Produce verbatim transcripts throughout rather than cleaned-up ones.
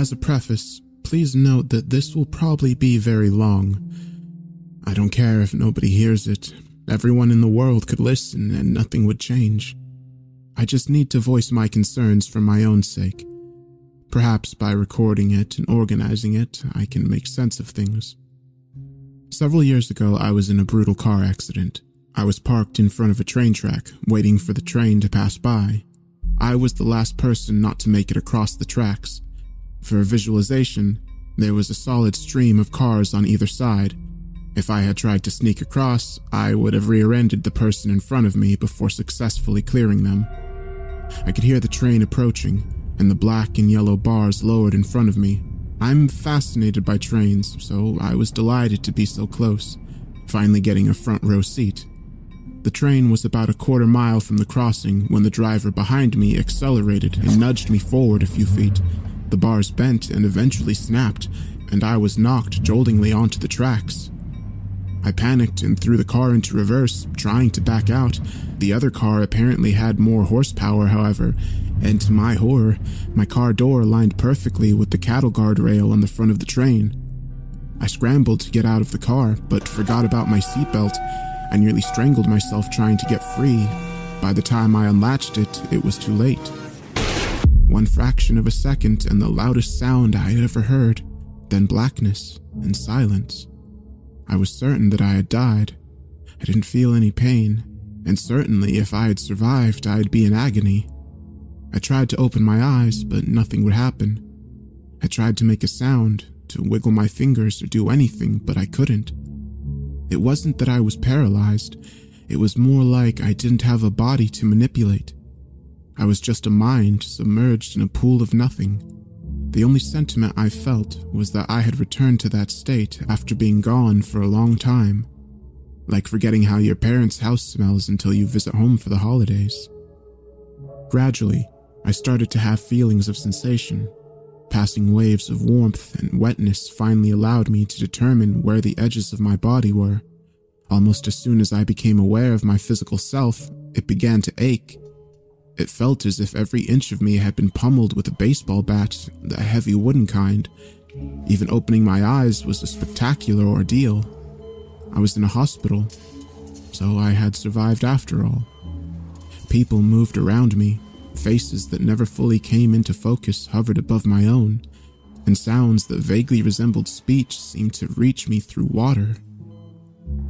As a preface, please note that this will probably be very long. I don't care if nobody hears it. Everyone in the world could listen and nothing would change. I just need to voice my concerns for my own sake. Perhaps by recording it and organizing it, I can make sense of things. Several years ago, I was in a brutal car accident. I was parked in front of a train track, waiting for the train to pass by. I was the last person not to make it across the tracks. For visualization, there was a solid stream of cars on either side. If I had tried to sneak across, I would have rear-ended the person in front of me before successfully clearing them. I could hear the train approaching, and the black and yellow bars lowered in front of me. I'm fascinated by trains, so I was delighted to be so close, finally getting a front row seat. The train was about a quarter mile from the crossing when the driver behind me accelerated and nudged me forward a few feet. The bars bent and eventually snapped, and I was knocked joltingly onto the tracks. I panicked and threw the car into reverse, trying to back out. The other car apparently had more horsepower, however, and to my horror, my car door aligned perfectly with the cattle guard rail on the front of the train. I scrambled to get out of the car, but forgot about my seatbelt. I nearly strangled myself trying to get free. By the time I unlatched it, it was too late. One fraction of a second and the loudest sound I had ever heard, then blackness and silence. I was certain that I had died. I didn't feel any pain, and certainly if I had survived, I'd be in agony. I tried to open my eyes, but nothing would happen. I tried to make a sound, to wiggle my fingers or do anything, but I couldn't. It wasn't that I was paralyzed. It was more like I didn't have a body to manipulate. I was just a mind submerged in a pool of nothing. The only sentiment I felt was that I had returned to that state after being gone for a long time, like forgetting how your parents' house smells until you visit home for the holidays. Gradually, I started to have feelings of sensation. Passing waves of warmth and wetness finally allowed me to determine where the edges of my body were. Almost as soon as I became aware of my physical self, it began to ache. It felt as if every inch of me had been pummeled with a baseball bat, the heavy wooden kind. Even opening my eyes was a spectacular ordeal. I was in a hospital, so I had survived after all. People moved around me, faces that never fully came into focus hovered above my own, and sounds that vaguely resembled speech seemed to reach me through water.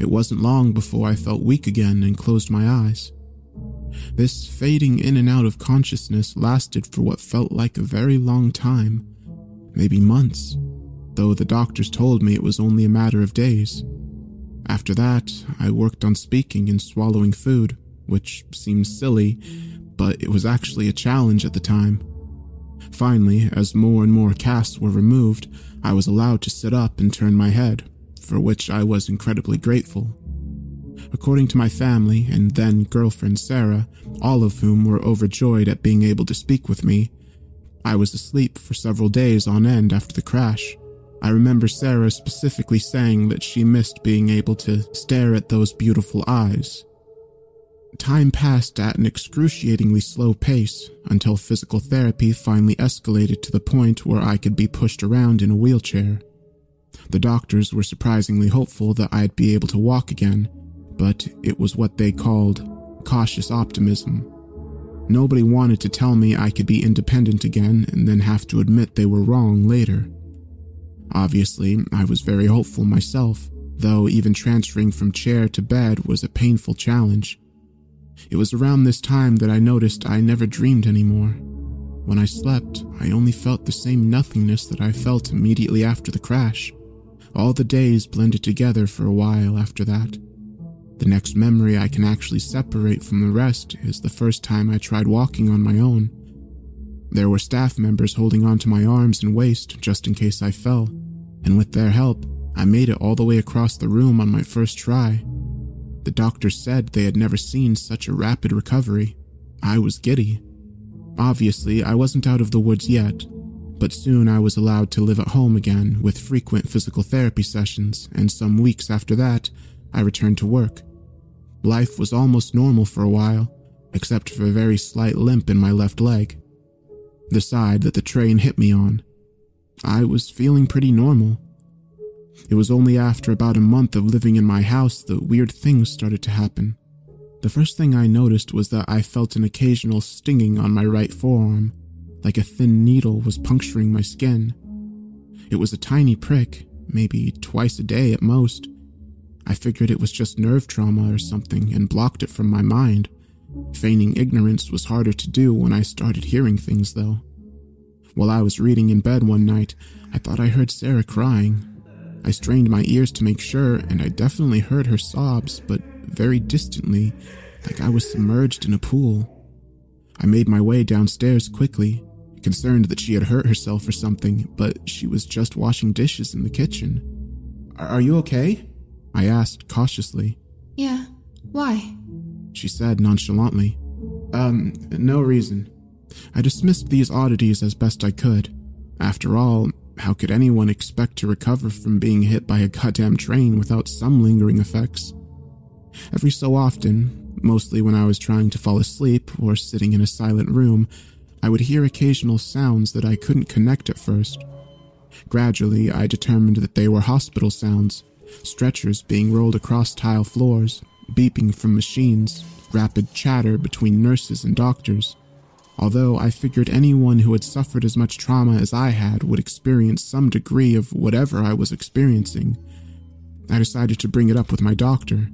It wasn't long before I felt weak again and closed my eyes. This fading in and out of consciousness lasted for what felt like a very long time, maybe months, though the doctors told me it was only a matter of days. After that, I worked on speaking and swallowing food, which seemed silly, but it was actually a challenge at the time. Finally, as more and more casts were removed, I was allowed to sit up and turn my head, for which I was incredibly grateful. According to my family and then-girlfriend Sarah, all of whom were overjoyed at being able to speak with me, I was asleep for several days on end after the crash. I remember Sarah specifically saying that she missed being able to stare at those beautiful eyes. Time passed at an excruciatingly slow pace until physical therapy finally escalated to the point where I could be pushed around in a wheelchair. The doctors were surprisingly hopeful that I'd be able to walk again, but it was what they called cautious optimism. Nobody wanted to tell me I could be independent again and then have to admit they were wrong later. Obviously, I was very hopeful myself, though even transferring from chair to bed was a painful challenge. It was around this time that I noticed I never dreamed anymore. When I slept, I only felt the same nothingness that I felt immediately after the crash. All the days blended together for a while after that. The next memory I can actually separate from the rest is the first time I tried walking on my own. There were staff members holding onto my arms and waist just in case I fell, and with their help, I made it all the way across the room on my first try. The doctor said they had never seen such a rapid recovery. I was giddy. Obviously, I wasn't out of the woods yet, but soon I was allowed to live at home again with frequent physical therapy sessions, and some weeks after that, I returned to work. Life was almost normal for a while, except for a very slight limp in my left leg, the side that the train hit me on. I was feeling pretty normal. It was only after about a month of living in my house that weird things started to happen. The first thing I noticed was that I felt an occasional stinging on my right forearm, like a thin needle was puncturing my skin. It was a tiny prick, maybe twice a day at most. I figured it was just nerve trauma or something and blocked it from my mind. Feigning ignorance was harder to do when I started hearing things, though. While I was reading in bed one night, I thought I heard Sarah crying. I strained my ears to make sure, and I definitely heard her sobs, but very distantly, like I was submerged in a pool. I made my way downstairs quickly, concerned that she had hurt herself or something, but she was just washing dishes in the kitchen. "Are you okay?" I asked cautiously. "Yeah, why?" she said nonchalantly. Um, no reason." I dismissed these oddities as best I could. After all, how could anyone expect to recover from being hit by a goddamn train without some lingering effects? Every so often, mostly when I was trying to fall asleep or sitting in a silent room, I would hear occasional sounds that I couldn't connect at first. Gradually, I determined that they were hospital sounds, stretchers being rolled across tile floors, beeping from machines, rapid chatter between nurses and doctors. Although I figured anyone who had suffered as much trauma as I had would experience some degree of whatever I was experiencing, I decided to bring it up with my doctor.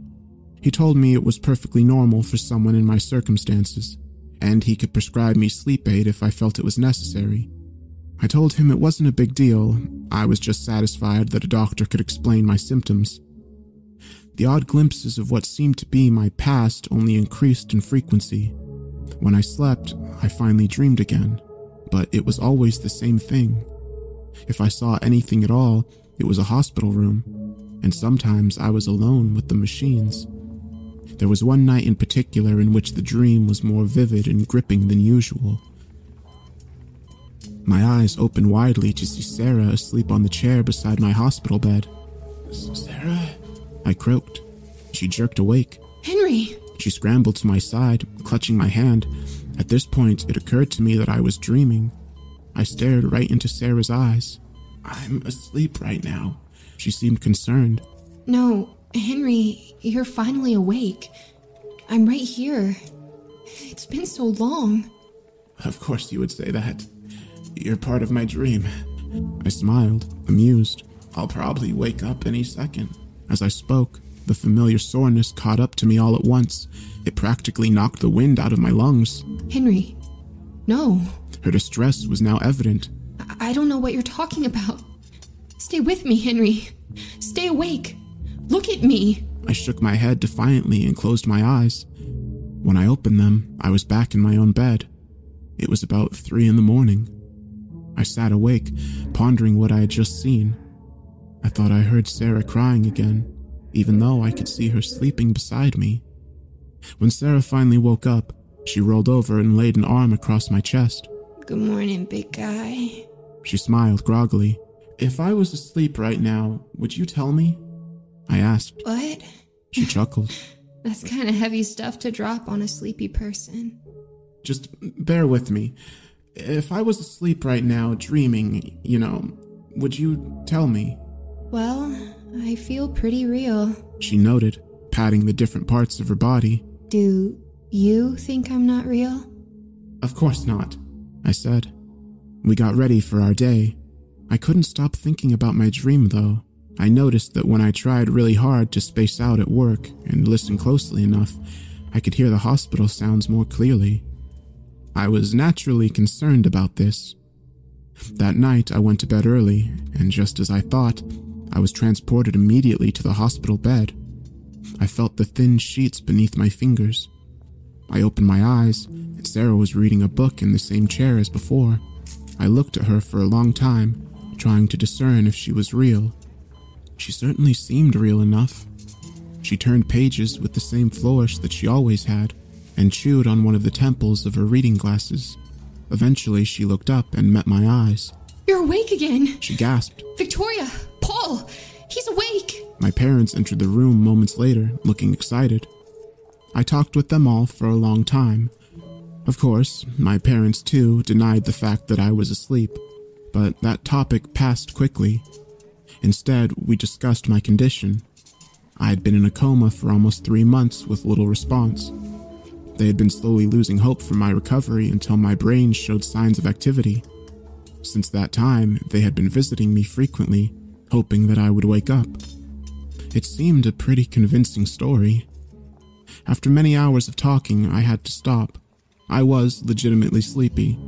He told me it was perfectly normal for someone in my circumstances, and he could prescribe me sleep aid if I felt it was necessary. I told him it wasn't a big deal, I was just satisfied that a doctor could explain my symptoms. The odd glimpses of what seemed to be my past only increased in frequency. When I slept, I finally dreamed again, but it was always the same thing. If I saw anything at all, it was a hospital room, and sometimes I was alone with the machines. There was one night in particular in which the dream was more vivid and gripping than usual. My eyes opened widely to see Sarah asleep on the chair beside my hospital bed. "Sarah?" I croaked. She jerked awake. "Henry!" She scrambled to my side, clutching my hand. At this point, it occurred to me that I was dreaming. I stared right into Sarah's eyes. "I'm asleep right now." She seemed concerned. "No, Henry, you're finally awake. I'm right here. It's been so long." "Of course you would say that. You're part of my dream." I smiled, amused. "I'll probably wake up any second." As I spoke, the familiar soreness caught up to me all at once. It practically knocked the wind out of my lungs. "Henry, no." Her distress was now evident. I, I don't know what you're talking about. Stay with me, Henry. Stay awake. Look at me." I shook my head defiantly and closed my eyes. When I opened them, I was back in my own bed. It was about three in the morning. I sat awake, pondering what I had just seen. I thought I heard Sarah crying again, even though I could see her sleeping beside me. When Sarah finally woke up, she rolled over and laid an arm across my chest. "Good morning, big guy." She smiled groggily. "If I was asleep right now, would you tell me?" I asked. "What?" She chuckled. "That's kind of heavy stuff to drop on a sleepy person." "Just bear with me. If I was asleep right now, dreaming, you know, would you tell me?" "Well, I feel pretty real," she noted, patting the different parts of her body. "Do you think I'm not real?" "Of course not," I said. We got ready for our day. I couldn't stop thinking about my dream, though. I noticed that when I tried really hard to space out at work and listen closely enough, I could hear the hospital sounds more clearly. I was naturally concerned about this. That night, I went to bed early, and just as I thought, I was transported immediately to the hospital bed. I felt the thin sheets beneath my fingers. I opened my eyes, and Sarah was reading a book in the same chair as before. I looked at her for a long time, trying to discern if she was real. She certainly seemed real enough. She turned pages with the same flourish that she always had, and chewed on one of the temples of her reading glasses. Eventually, she looked up and met my eyes. "You're awake again!" she gasped. "Victoria! Paul! He's awake!" My parents entered the room moments later, looking excited. I talked with them all for a long time. Of course, my parents, too, denied the fact that I was asleep, but that topic passed quickly. Instead, we discussed my condition. I had been in a coma for almost three months with little response. They had been slowly losing hope for my recovery until my brain showed signs of activity. Since that time, they had been visiting me frequently, hoping that I would wake up. It seemed a pretty convincing story. After many hours of talking, I had to stop. I was legitimately sleepy.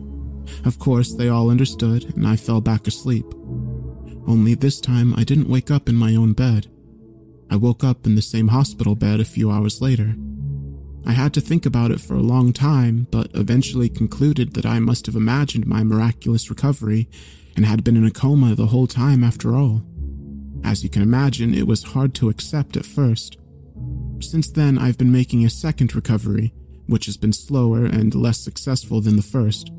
Of course, they all understood, and I fell back asleep. Only this time, I didn't wake up in my own bed. I woke up in the same hospital bed a few hours later. I had to think about it for a long time, but eventually concluded that I must have imagined my miraculous recovery and had been in a coma the whole time after all. As you can imagine, it was hard to accept at first. Since then, I've been making a second recovery, which has been slower and less successful than the first.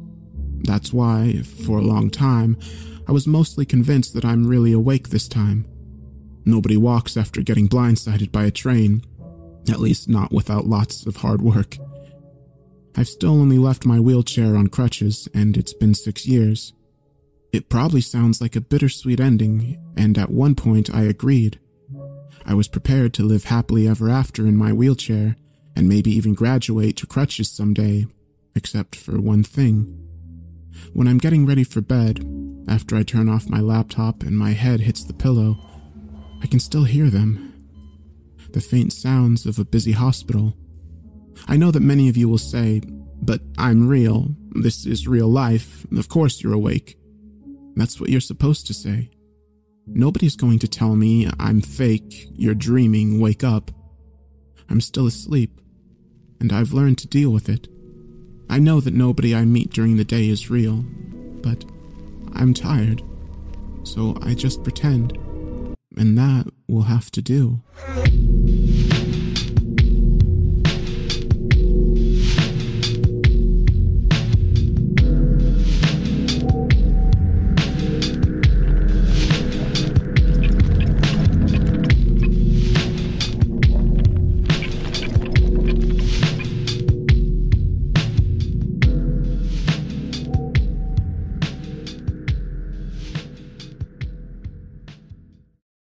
That's why, for a long time, I was mostly convinced that I'm really awake this time. Nobody walks after getting blindsided by a train, at least not without lots of hard work. I've still only left my wheelchair on crutches, and it's been six years. It probably sounds like a bittersweet ending, and at one point I agreed. I was prepared to live happily ever after in my wheelchair, and maybe even graduate to crutches someday, except for one thing. When I'm getting ready for bed, after I turn off my laptop and my head hits the pillow, I can still hear them. The faint sounds of a busy hospital. I know that many of you will say, but I'm real, this is real life, of course you're awake. That's what you're supposed to say. Nobody's going to tell me I'm fake, you're dreaming, wake up. I'm still asleep, and I've learned to deal with it. I know that nobody I meet during the day is real, but I'm tired, so I just pretend, and that will have to do.